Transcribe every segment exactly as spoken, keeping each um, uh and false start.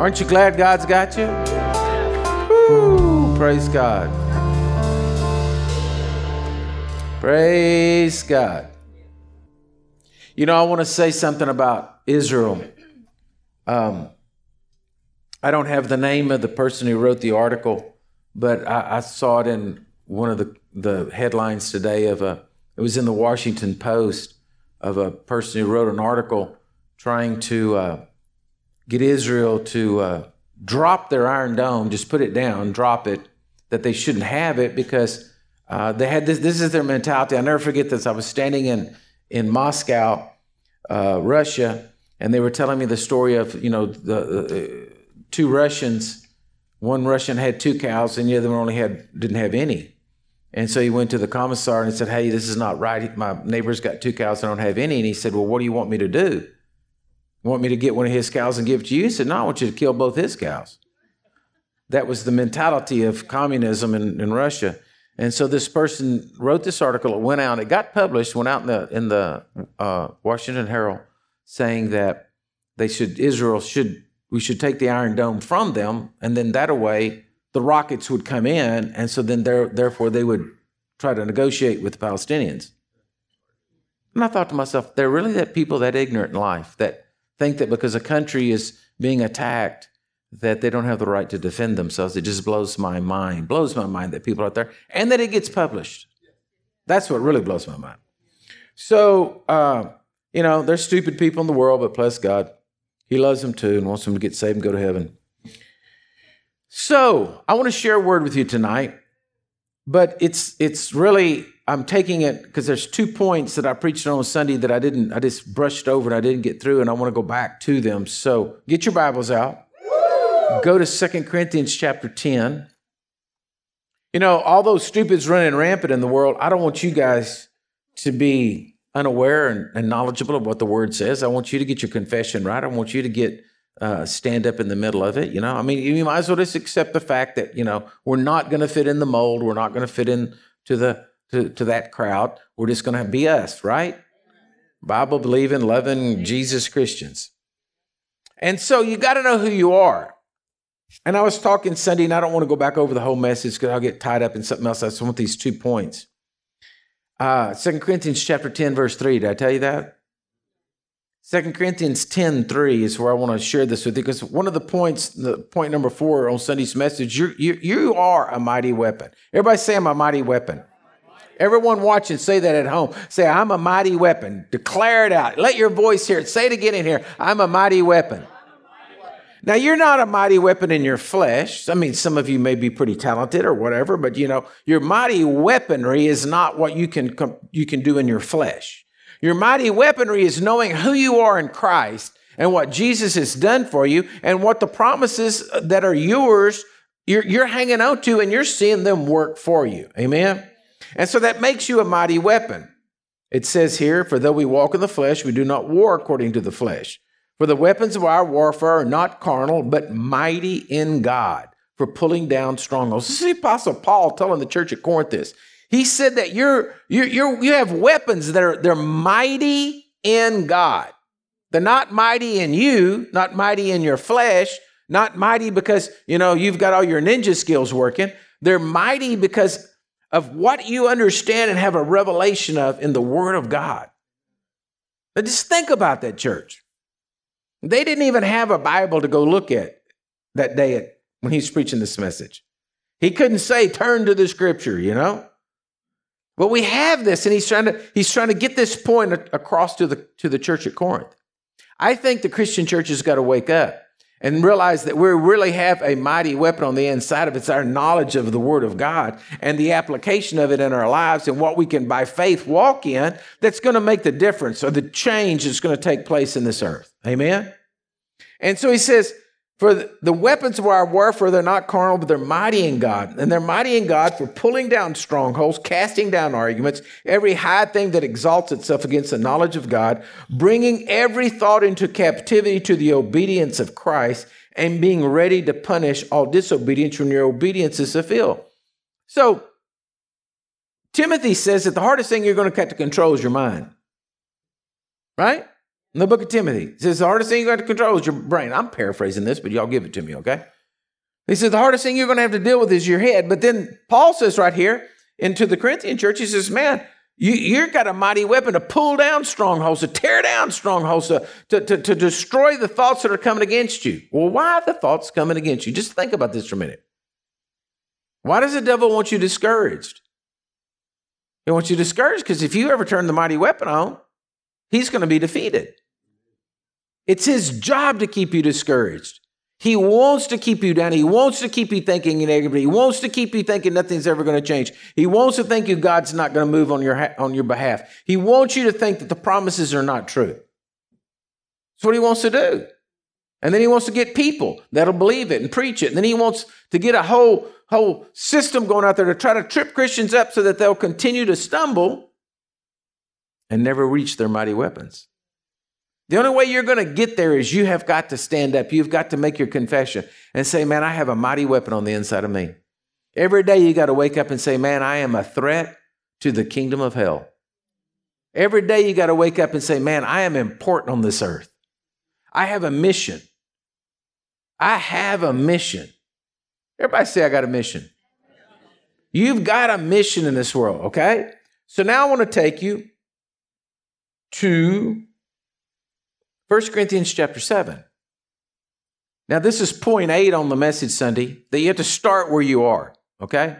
Aren't you glad God's got you? Woo, praise God. Praise God. You know, I want to say something about Israel. Um, I don't have the name of the person who wrote the article, but I, I saw it in one of the, the headlines today of a, it was in the Washington Post, of a person who wrote an article trying to uh, get Israel to uh, drop their Iron Dome, just put it down, drop it, that they shouldn't have it because uh, they had this, this is their mentality. I'll never forget this. I was standing in, in Moscow, uh, Russia, and they were telling me the story of, you know, the uh, two Russians, one Russian had two cows and the other one only had, didn't have any. And so he went to the commissar and said, hey, this is not right. My neighbor's got two cows. I don't have any. And he said, well, what do you want me to do? You want me to get one of his cows and give it to you? He said, no, I want you to kill both his cows. That was the mentality of communism in, in Russia. And so this person wrote this article. It went out. It got published, went out in the, in the uh, Washington Herald, saying that they should, Israel should, we should take the Iron Dome from them. And then that away, the rockets would come in, and so then therefore they would try to negotiate with the Palestinians. And I thought to myself, they're really that people that ignorant in life, that think that because a country is being attacked, that they don't have the right to defend themselves. It just blows my mind, blows my mind that people are out there, and that it gets published. That's what really blows my mind. So, uh, you know, there's stupid people in the world, but bless God, He loves them too and wants them to get saved and go to heaven. So I want to share a word with you tonight, but it's it's really, I'm taking it because there's two points that I preached on Sunday that I didn't, I just brushed over and I didn't get through, and I want to go back to them. So get your Bibles out. Woo! Go to Second Corinthians chapter ten. You know, although stupid's running rampant in the world, I don't want you guys to be unaware and, and knowledgeable of what the word says. I want you to get your confession right. I want you to get Uh, stand up in the middle of it, you know. I mean, you might as well just accept the fact that, you know, we're not going to fit in the mold. We're not going to fit in to the to, to that crowd. We're just going to be us, right? Bible-believing, loving Jesus Christians. And so you got to know who you are. And I was talking Sunday, and I don't want to go back over the whole message because I'll get tied up in something else. I just want these two points. Uh, Second Corinthians chapter ten, verse three. Did I tell you that? Second Corinthians ten three is where I want to share this with you, because one of the points, the point number four on Sunday's message, you you you are a mighty weapon. Everybody say, I'm a mighty weapon. Everyone watching, say that at home. Say, I'm a mighty weapon. Declare it out. Let your voice hear it. Say it again in here. I'm a mighty weapon. Now, you're not a mighty weapon in your flesh. I mean, some of you may be pretty talented or whatever, but, you know, your mighty weaponry is not what you can you can do in your flesh. Your mighty weaponry is knowing who you are in Christ and what Jesus has done for you and what the promises that are yours, you're, you're hanging on to and you're seeing them work for you. Amen? And so that makes you a mighty weapon. It says here, for though we walk in the flesh, we do not war according to the flesh. For the weapons of our warfare are not carnal, but mighty in God for pulling down strongholds. This is the Apostle Paul telling the church at Corinth this. He said that you're, you're, you're, you have weapons that are they're mighty in God. They're not mighty in you, not mighty in your flesh, not mighty because, you know, you've got all your ninja skills working. They're mighty because of what you understand and have a revelation of in the Word of God. Now just think about that, church. They didn't even have a Bible to go look at that day at, when he's preaching this message. He couldn't say, turn to the scripture, you know. But we have this, and he's trying to he's trying to get this point across to the to the church at Corinth. I think the Christian church has got to wake up and realize that we really have a mighty weapon on the inside of it. It's our knowledge of the Word of God and the application of it in our lives and what we can by faith walk in that's going to make the difference or the change that's going to take place in this earth. Amen? And so he says, for the weapons of our warfare, they're not carnal, but they're mighty in God. And they're mighty in God for pulling down strongholds, casting down arguments, every high thing that exalts itself against the knowledge of God, bringing every thought into captivity to the obedience of Christ, and being ready to punish all disobedience when your obedience is fulfilled. So Timothy says that the hardest thing you're going to have to control is your mind. Right? in the book of Timothy. He says, the hardest thing you got to control is your brain. I'm paraphrasing this, but y'all give it to me, okay? He says, the hardest thing you're going to have to deal with is your head. But then Paul says right here, and to the Corinthian church, he says, man, you, you've got a mighty weapon to pull down strongholds, to tear down strongholds, to, to, to, to destroy the thoughts that are coming against you. Well, why are the thoughts coming against you? Just think about this for a minute. Why does the devil want you discouraged? He wants you discouraged because if you ever turn the mighty weapon on, he's going to be defeated. It's his job to keep you discouraged. He wants to keep you down. He wants to keep you thinking negatively. He wants to keep you thinking nothing's ever going to change. He wants to think you God's not going to move on your ha- on your behalf. He wants you to think that the promises are not true. That's what he wants to do. And then he wants to get people that'll believe it and preach it. And then he wants to get a whole, whole system going out there to try to trip Christians up so that they'll continue to stumble and never reach their mighty weapons. The only way you're going to get there is you have got to stand up. You've got to make your confession and say, man, I have a mighty weapon on the inside of me. Every day you got to wake up and say, man, I am a threat to the kingdom of hell. Every day you got to wake up and say, man, I am important on this earth. I have a mission. I have a mission. Everybody say, I got a mission. You've got a mission in this world, okay? So now I want to take you to First Corinthians chapter seven. Now, this is point eight on the Message Sunday, that you have to start where you are, okay?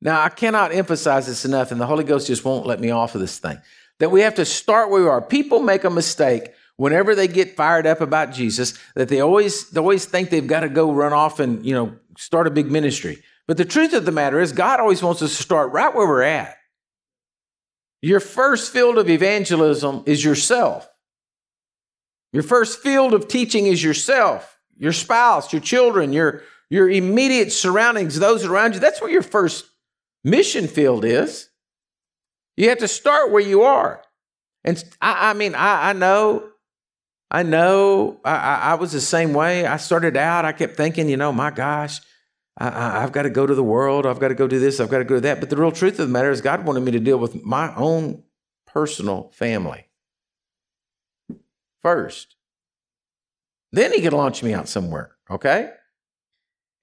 Now, I cannot emphasize this enough, and the Holy Ghost just won't let me off of this thing, that we have to start where we are. People make a mistake whenever they get fired up about Jesus, that they always they always think they've got to go run off and, you know, start a big ministry. But the truth of the matter is God always wants us to start right where we're at. Your first field of evangelism is yourself. Your first field of teaching is yourself, your spouse, your children, your, your immediate surroundings, those around you. That's where your first mission field is. You have to start where you are. And I, I mean, I, I know... I know I, I was the same way. I started out, I kept thinking, you know, my gosh, I, I, I've got to go to the world. I've got to go do this. I've got to go do that. But the real truth of the matter is God wanted me to deal with my own personal family first. Then he could launch me out somewhere, okay?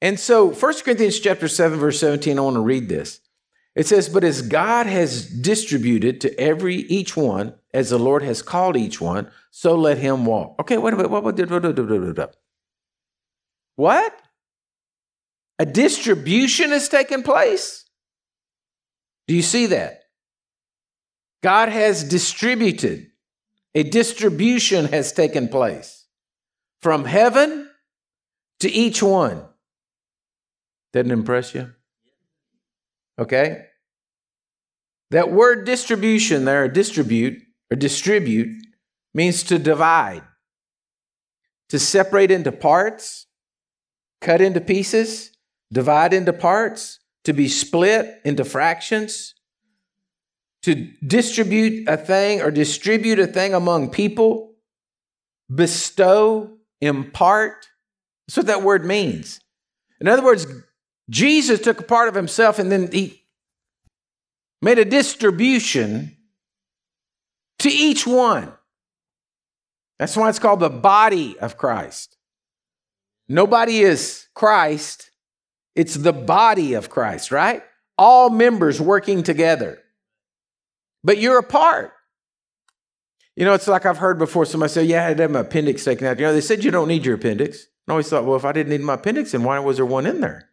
And so First Corinthians chapter seven, verse seventeen, I want to read this. It says, but as God has distributed to every each one, as the Lord has called each one, so let him walk. Okay, wait a minute. What? What? What? A distribution has taken place? Do you see that? God has distributed. A distribution has taken place from heaven to each one. Doesn't impress you? Okay. That word distribution there, distribute or distribute, means to divide, to separate into parts, cut into pieces, divide into parts, to be split into fractions, to distribute a thing or distribute a thing among people, bestow, impart. That's what that word means. In other words, Jesus took a part of himself and then he made a distribution to each one. That's why it's called the body of Christ. Nobody is Christ. It's the body of Christ, right? All members working together. But you're a part. You know, it's like I've heard before somebody say, yeah, I had to have my appendix taken out. You know, they said you don't need your appendix. I always thought, well, if I didn't need my appendix, then why was there one in there?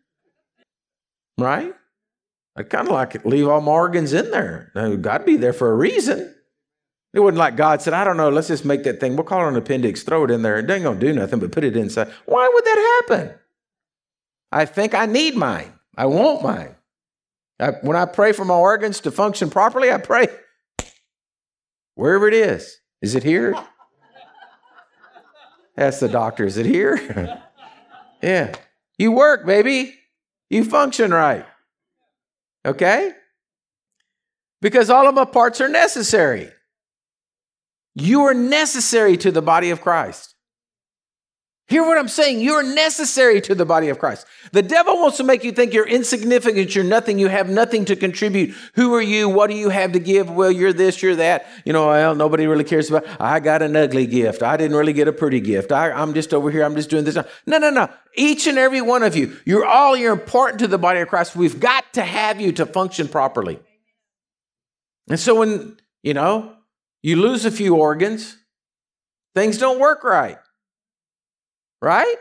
Right? I kind of like it. Leave all my organs in there. Now, God be there for a reason. It wasn't like God said, I don't know, let's just make that thing. We'll call it an appendix, throw it in there. It ain't going to do nothing, but put it inside. Why would that happen? I think I need mine. I want mine. I, when I pray for my organs to function properly, I pray wherever it is. Is it here? Ask the doctor, is it here? Yeah. You work, baby. You function right. Okay? Because all of my parts are necessary. You are necessary to the body of Christ. Hear what I'm saying. You're necessary to the body of Christ. The devil wants to make you think you're insignificant. You're nothing. You have nothing to contribute. Who are you? What do you have to give? Well, you're this, you're that. You know, well, nobody really cares about, I got an ugly gift. I didn't really get a pretty gift. I, I'm just over here. I'm just doing this. No, no, no. Each and every one of you, you're all, you're important to the body of Christ. We've got to have you to function properly. And so when, you know, you lose a few organs, things don't work right. Right?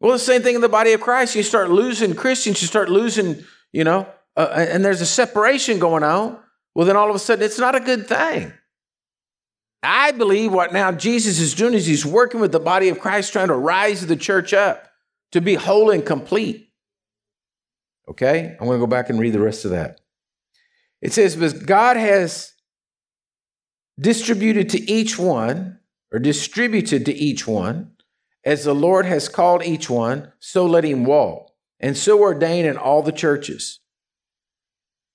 Well, the same thing in the body of Christ. You start losing Christians, you start losing, you know, uh, and there's a separation going on. Well, then all of a sudden, it's not a good thing. I believe what now Jesus is doing is he's working with the body of Christ, trying to rise the church up to be whole and complete. Okay, I'm going to go back and read the rest of that. It says, but God has distributed to each one, or distributed to each one, as the Lord has called each one, so let him walk, and so ordain in all the churches.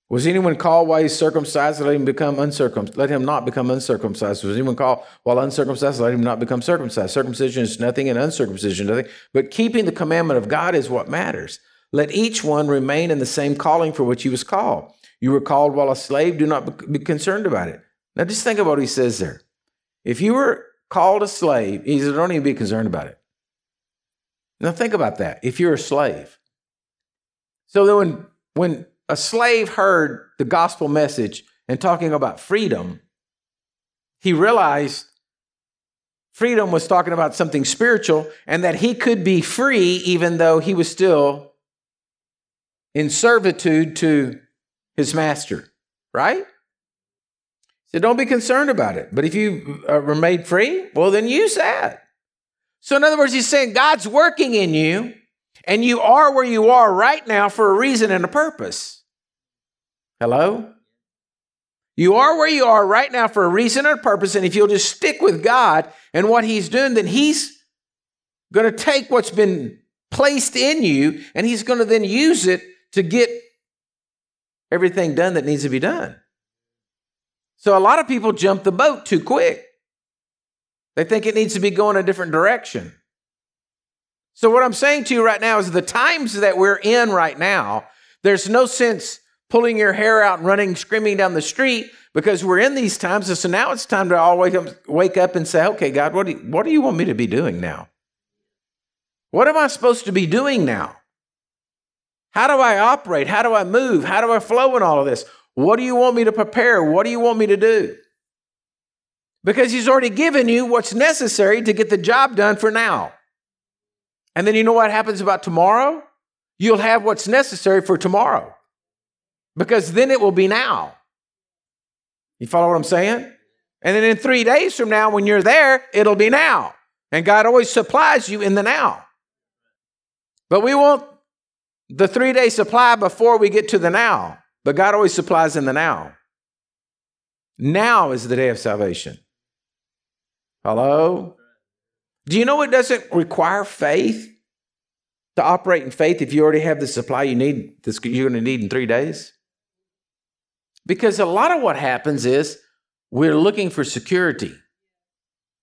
Was anyone called while he's circumcised? Let him become uncircumcised. Let him not become uncircumcised. Was anyone called while uncircumcised? Let him not become circumcised. Circumcision is nothing, and uncircumcision is nothing. But keeping the commandment of God is what matters. Let each one remain in the same calling for which he was called. You were called while a slave. Do not be concerned about it. Now, just think about what he says there. If you were called a slave, he says, don't even be concerned about it. Now think about that, if you're a slave. So then when, when a slave heard the gospel message and talking about freedom, he realized freedom was talking about something spiritual and that he could be free even though he was still in servitude to his master, right? So don't be concerned about it. But if you were made free, well, then use that. So in other words, he's saying God's working in you and you are where you are right now for a reason and a purpose. Hello? You are where you are right now for a reason and a purpose. And if you'll just stick with God and what he's doing, then he's going to take what's been placed in you and he's going to then use it to get everything done that needs to be done. So a lot of people jump the boat too quick. They think it needs to be going a different direction. So what I'm saying to you right now is the times that we're in right now, there's no sense pulling your hair out and running, screaming down the street because we're in these times. And so now it's time to all wake up, wake up and say, okay, God, what do, you, what do you want me to be doing now? What am I supposed to be doing now? How do I operate? How do I move? How do I flow in all of this? What do you want me to prepare? What do you want me to do? Because he's already given you what's necessary to get the job done for now. And then you know what happens about tomorrow? You'll have what's necessary for tomorrow. Because then it will be now. You follow what I'm saying? And then in three days from now, when you're there, it'll be now. And God always supplies you in the now. But we want the three-day supply before we get to the now. But God always supplies in the now. Now is the day of salvation. Hello? Do you know it doesn't require faith to operate in faith if you already have the supply you need, this you're going to need in three days? Because a lot of what happens is we're looking for security.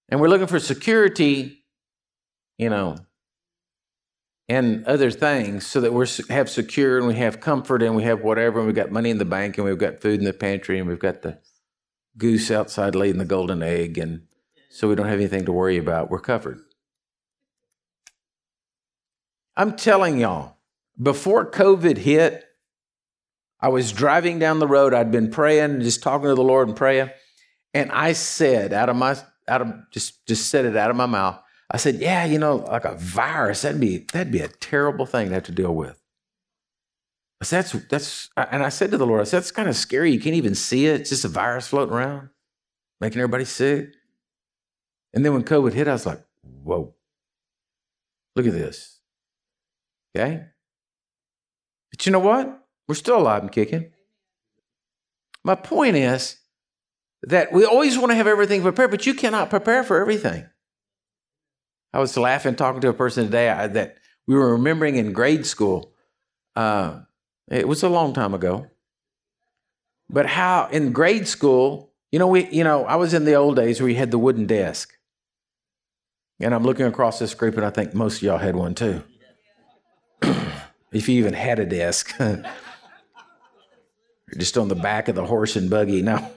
And we're looking for security, you know, and other things so that we have secure and we have comfort and we have whatever and we've got money in the bank and we've got food in the pantry and we've got the goose outside laying the golden egg, and so we don't have anything to worry about. We're covered. I'm telling y'all, before COVID hit, I was driving down the road. I'd been praying and just talking to the Lord and praying. And I said out of my, out of just, just said it out of my mouth. I said, yeah, you know, like a virus, that'd be, that'd be a terrible thing to have to deal with. I said, that's, that's, and I said to the Lord, I said, that's kind of scary. You can't even see it. It's just a virus floating around, making everybody sick. And then when COVID hit, I was like, whoa, look at this. Okay. But you know what? We're still alive and kicking. My point is that we always want to have everything prepared, but you cannot prepare for everything. I was laughing, talking to a person today I, that we were remembering in grade school. Uh, it was a long time ago. But how in grade school, you know, we, you know, I was in the old days where you had the wooden desk. And I'm looking across this group, and I think most of y'all had one too. If you even had a desk. Just on the back of the horse and buggy. No.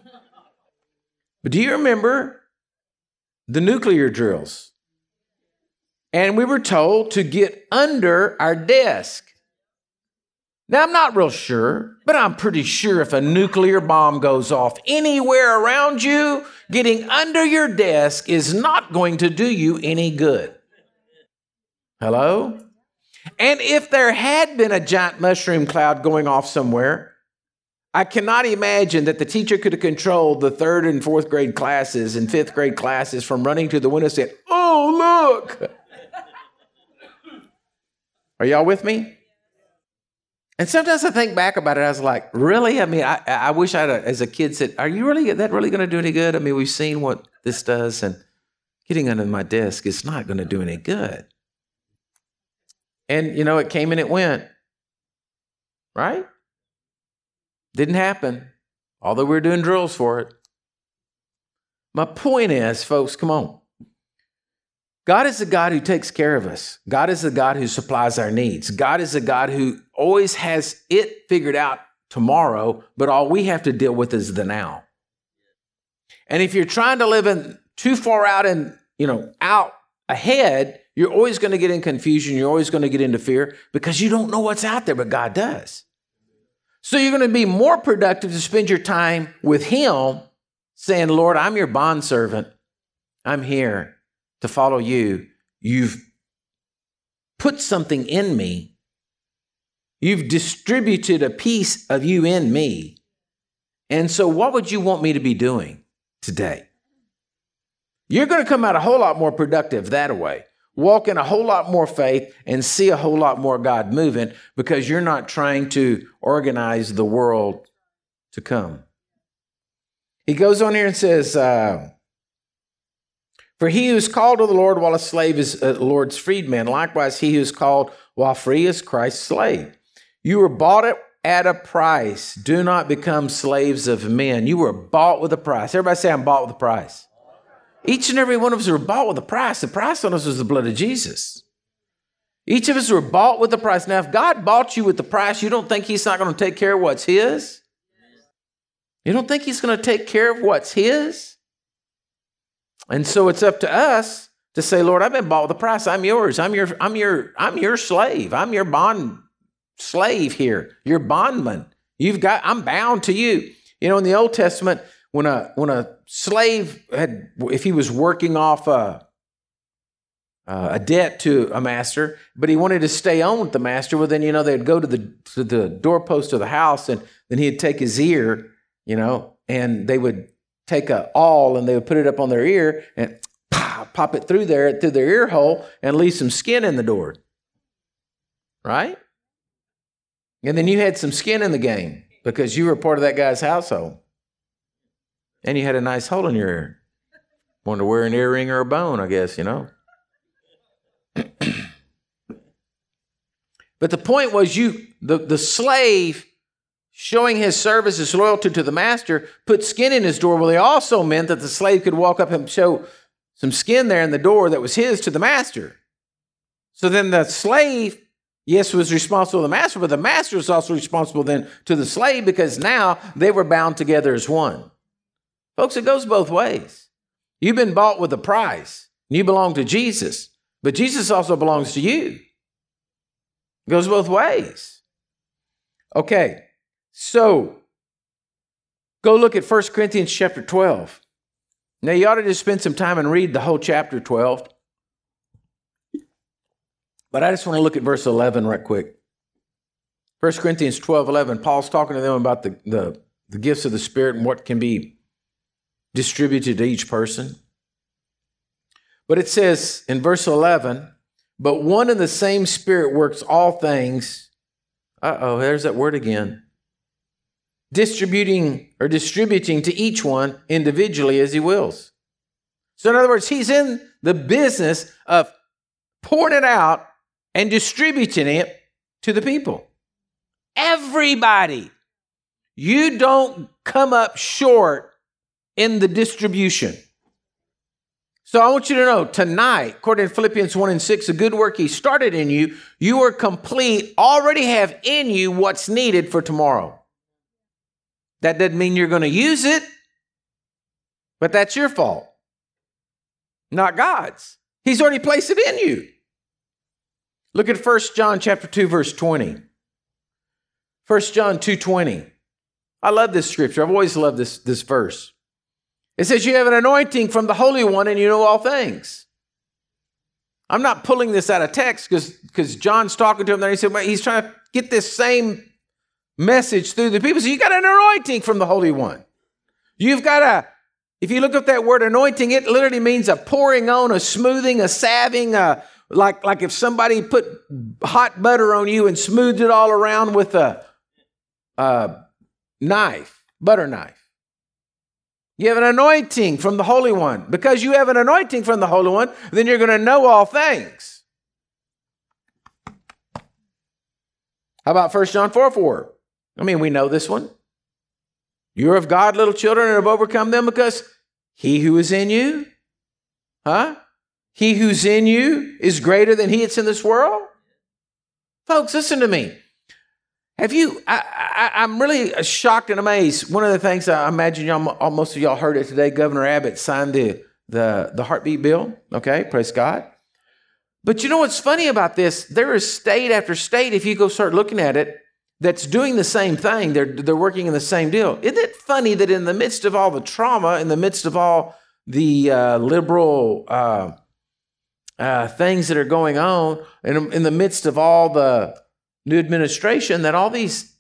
But do you remember the nuclear drills? And we were told to get under our desk. Now, I'm not real sure, but I'm pretty sure if a nuclear bomb goes off anywhere around you, getting under your desk is not going to do you any good. Hello? And if there had been a giant mushroom cloud going off somewhere, I cannot imagine that the teacher could have controlled the third and fourth grade classes and fifth grade classes from running to the window and saying, "Oh, look." Are y'all with me? And sometimes I think back about it. I was like, really? I mean, I, I wish I had, as a kid, said, are you really, that really going to do any good? I mean, we've seen what this does, and getting under my desk is not going to do any good. And, you know, it came and it went, right? Didn't happen, although we were doing drills for it. My point is, folks, come on. God is the God who takes care of us. God is the God who supplies our needs. God is the God who always has it figured out tomorrow, but all we have to deal with is the now. And if you're trying to live in too far out and, you know, out ahead, you're always going to get in confusion. You're always going to get into fear because you don't know what's out there, but God does. So you're going to be more productive to spend your time with him saying, Lord, I'm your bondservant. I'm here to follow you. You've put something in me. You've distributed a piece of you in me. And so what would you want me to be doing today? You're going to come out a whole lot more productive that way. Walk in a whole lot more faith and see a whole lot more God moving because you're not trying to organize the world to come. He goes on here and says, uh, for he who is called to the Lord while a slave is the Lord's freedman. Likewise, he who is called while free is Christ's slave. You were bought at a price. Do not become slaves of men. You were bought with a price. Everybody say, I'm bought with a price. Each and every one of us were bought with a price. The price on us was the blood of Jesus. Each of us were bought with a price. Now, if God bought you with the price, you don't think he's not going to take care of what's his? You don't think he's going to take care of what's his? And so it's up to us to say, Lord, I've been bought with a price. I'm yours. I'm your, I'm your, I'm your slave. I'm your bond slave here. Your bondman. You've got, I'm bound to you. You know, in the Old Testament, When a when a slave had, if he was working off a, a debt to a master, but he wanted to stay on with the master, well then you know they'd go to the to the doorpost of the house, and then he'd take his ear, you know, and they would take a awl and they would put it up on their ear and pop, pop it through there through their ear hole and leave some skin in the door, right? And then you had some skin in the game because you were part of that guy's household. And you had a nice hole in your ear. Wanted to wear an earring or a bone, I guess, you know. But the point was you, the, the slave showing his service, his loyalty to the master, put skin in his door. Well, it also meant that the slave could walk up and show some skin there in the door that was his to the master. So then the slave, yes, was responsible to the master, but the master was also responsible then to the slave because now they were bound together as one. Folks, it goes both ways. You've been bought with a price. You belong to Jesus, but Jesus also belongs to you. It goes both ways. Okay, so go look at First Corinthians chapter twelve. Now, you ought to just spend some time and read the whole chapter twelve. But I just want to look at verse eleven right quick. First Corinthians twelve eleven. Paul's talking to them about the, the, the gifts of the Spirit and what can be distributed to each person. But it says in verse eleven, but one and the same Spirit works all things. Uh-oh, there's that word again. Distributing or distributing to each one individually as he wills. So in other words, he's in the business of pouring it out and distributing it to the people. Everybody. You don't come up short in the distribution. So I want you to know tonight, according to Philippians one and six, the good work he started in you, you are complete, already have in you what's needed for tomorrow. That doesn't mean you're going to use it, but that's your fault, not God's. He's already placed it in you. Look at First John chapter two, verse twenty. First John two twenty. I love this scripture. I've always loved this, this verse. It says, you have an anointing from the Holy One and you know all things. I'm not pulling this out of text because because John's talking to him there. He said, well, he's trying to get this same message through the people. So you got an anointing from the Holy One. You've got a, if you look up that word anointing, it literally means a pouring on, a smoothing, a salving, a, like, like if somebody put hot butter on you and smoothed it all around with a, a knife, butter knife. You have an anointing from the Holy One. Because you have an anointing from the Holy One, then you're going to know all things. How about First John four four? I mean, we know this one. You're of God, little children, and have overcome them because he who is in you, huh? He who's in you is greater than he that's in this world. Folks, listen to me. Have you, I, I, I'm really shocked and amazed. One of the things I imagine y'all, most of y'all heard it today, Governor Abbott signed the, the, the heartbeat bill. Okay, praise God. But you know what's funny about this? There is state after state, if you go start looking at it, that's doing the same thing. They're, they're working in the same deal. Isn't it funny that in the midst of all the trauma, in the midst of all the uh, liberal uh, uh, things that are going on, and in the midst of all the new administration, that all these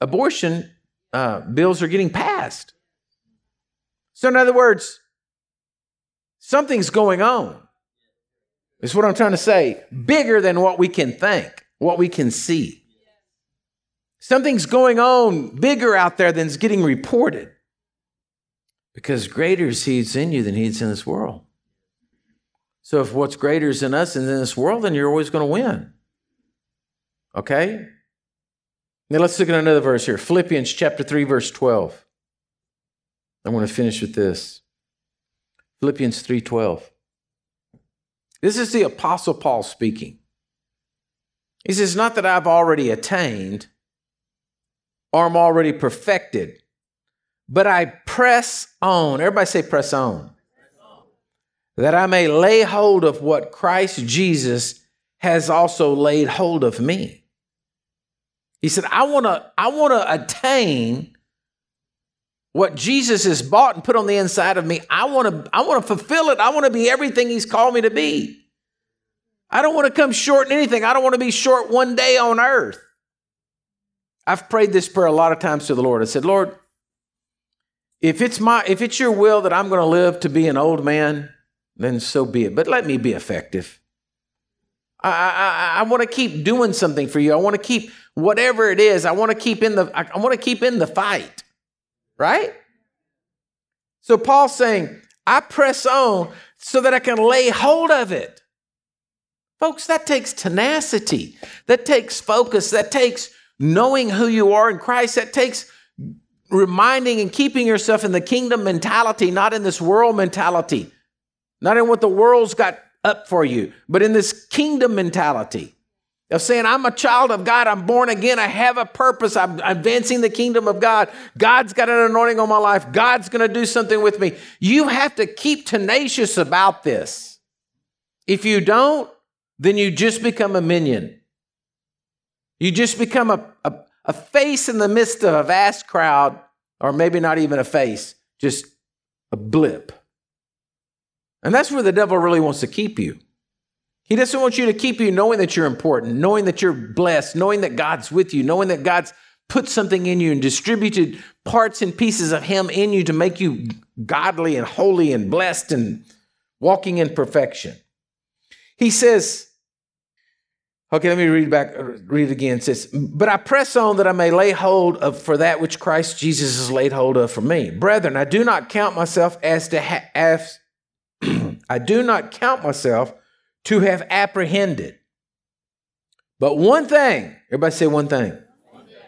abortion uh, bills are getting passed. So in other words, something's going on. Is what I'm trying to say. Bigger than what we can think, what we can see. Something's going on bigger out there than's getting reported. Because greater is he's in you than he's in this world. So if what's greater is in us and in this world, then you're always going to win. Okay? Now let's look at another verse here. Philippians chapter three, verse twelve. I want to finish with this. Philippians three twelve. This is the Apostle Paul speaking. He says, not that I've already attained or I'm already perfected, but I press on. Everybody say press on. Press on. That I may lay hold of what Christ Jesus has also laid hold of me. He said, I want to I want to attain what Jesus has bought and put on the inside of me. I want to I want to fulfill it. I want to be everything he's called me to be. I don't want to come short in anything. I don't want to be short one day on earth. I've prayed this prayer a lot of times to the Lord. I said, Lord, if it's my if it's your will that I'm going to live to be an old man, then so be it. But let me be effective. I, I, I want to keep doing something for you. I want to keep whatever it is. I want to keep in the, I, I want to keep in the fight, right? So Paul's saying, I press on so that I can lay hold of it. Folks, that takes tenacity. That takes focus. That takes knowing who you are in Christ. That takes reminding and keeping yourself in the kingdom mentality, not in this world mentality, not in what the world's got up for you, but in this kingdom mentality of saying, I'm a child of God. I'm born again. I have a purpose. I'm advancing the kingdom of God. God's got an anointing on my life. God's going to do something with me. You have to keep tenacious about this. If you don't, then you just become a minion. You just become a, a, a face in the midst of a vast crowd, or maybe not even a face, just a blip. And that's where the devil really wants to keep you. He doesn't want you to keep you knowing that you're important, knowing that you're blessed, knowing that God's with you, knowing that God's put something in you and distributed parts and pieces of him in you to make you godly and holy and blessed and walking in perfection. He says, okay, let me read back, read it again. It says, but I press on that I may lay hold of for that which Christ Jesus has laid hold of for me. Brethren, I do not count myself as to have, as I do not count myself to have apprehended. But one thing, everybody say one thing. One thing.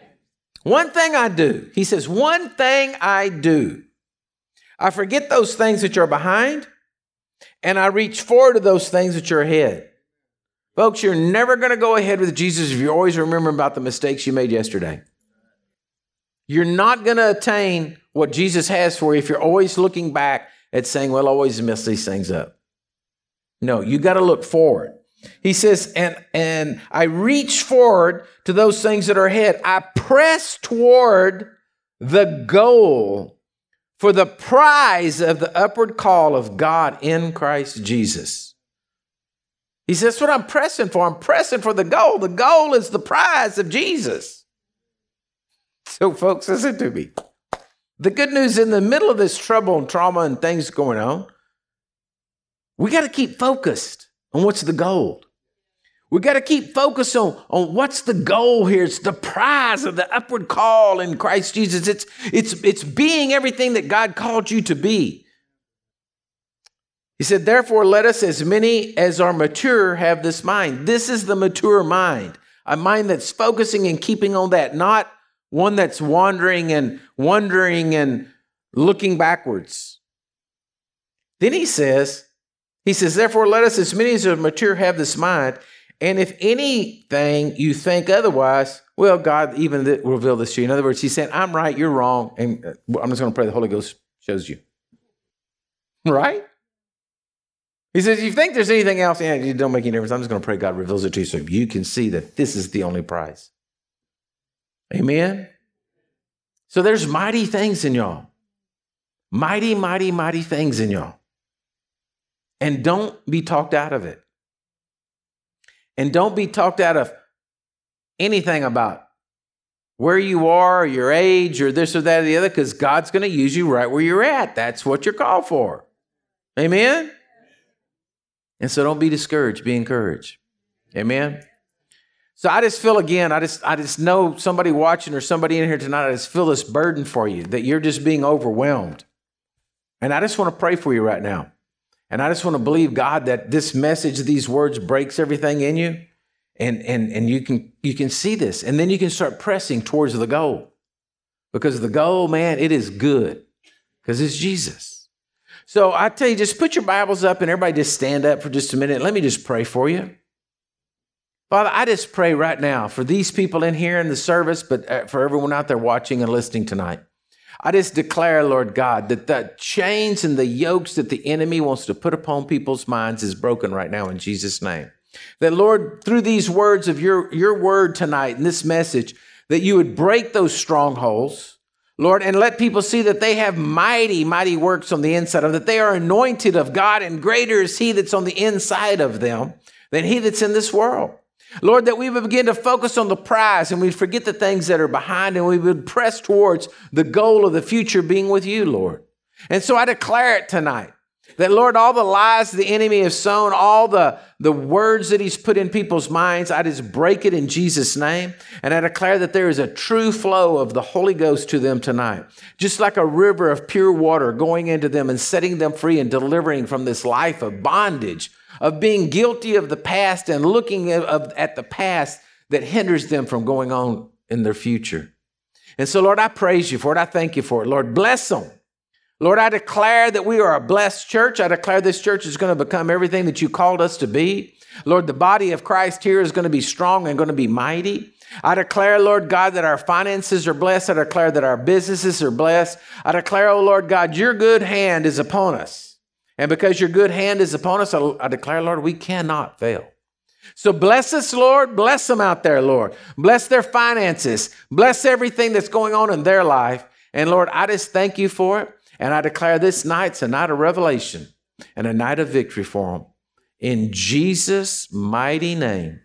One thing I do. He says, one thing I do. I forget those things which are behind and I reach forward to those things that you're ahead. Folks, you're never going to go ahead with Jesus if you always remember about the mistakes you made yesterday. You're not going to attain what Jesus has for you if you're always looking back at saying, well, I always mess these things up. No, you got to look forward. He says, and, and I reach forward to those things that are ahead. I press toward the goal for the prize of the upward call of God in Christ Jesus. He says, that's what I'm pressing for. I'm pressing for the goal. The goal is the prize of Jesus. So folks, listen to me. The good news in the middle of this trouble and trauma and things going on, we got to keep focused on what's the goal. We got to keep focused on, on what's the goal here. It's the prize of the upward call in Christ Jesus. It's, it's, it's being everything that God called you to be. He said, therefore, let us, as many as are mature, have this mind. This is the mature mind, a mind that's focusing and keeping on that, not one that's wandering and wondering and looking backwards. Then he says, he says, therefore, let us, as many as are mature, have this mind. And if anything you think otherwise, well, God even th- revealed this to you. In other words, he said, I'm right, you're wrong. And I'm just going to pray the Holy Ghost shows you. Right? He says, if you think there's anything else, yeah, it don't make any difference. I'm just going to pray God reveals it to you so you can see that this is the only prize. Amen? So there's mighty things in y'all. Mighty, mighty, mighty things in y'all. And don't be talked out of it. And don't be talked out of anything about where you are, or your age, or this or that or the other, because God's going to use you right where you're at. That's what you're called for. Amen? And so don't be discouraged, be encouraged. Amen. So I just feel again, I just I just know somebody watching or somebody in here tonight, I just feel this burden for you that you're just being overwhelmed. And I just want to pray for you right now. And I just want to believe God that this message, these words breaks everything in you. And and and you can you can see this. And then you can start pressing towards the goal. Because the goal, man, it is good. Because it's Jesus. So I tell you, just put your Bibles up and everybody just stand up for just a minute. Let me just pray for you. Father, I just pray right now for these people in here in the service, but for everyone out there watching and listening tonight. I just declare, Lord God, that the chains and the yokes that the enemy wants to put upon people's minds is broken right now in Jesus' name. That, Lord, through these words of your, your word tonight and this message, that you would break those strongholds, Lord, and let people see that they have mighty, mighty works on the inside of them, that they are anointed of God, and greater is he that's on the inside of them than he that's in this world. Lord, that we would begin to focus on the prize and we forget the things that are behind, and we would press towards the goal of the future being with you, Lord. And so I declare it tonight that, Lord, all the lies the enemy has sown, all the, the words that he's put in people's minds, I just break it in Jesus' name. And I declare that there is a true flow of the Holy Ghost to them tonight, just like a river of pure water going into them and setting them free and delivering from this life of bondage, of being guilty of the past and looking at, of, at the past that hinders them from going on in their future. And so, Lord, I praise you for it. I thank you for it. Lord, bless them. Lord, I declare that we are a blessed church. I declare this church is going to become everything that you called us to be. Lord, the body of Christ here is going to be strong and going to be mighty. I declare, Lord God, that our finances are blessed. I declare that our businesses are blessed. I declare, oh Lord God, your good hand is upon us. And because your good hand is upon us, I declare, Lord, we cannot fail. So bless us, Lord. Bless them out there, Lord. Bless their finances. Bless everything that's going on in their life. And Lord, I just thank you for it. And I declare this night's a night of revelation and a night of victory for them. In Jesus' mighty name,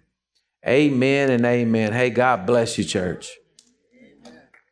amen and amen. Hey, God bless you, church.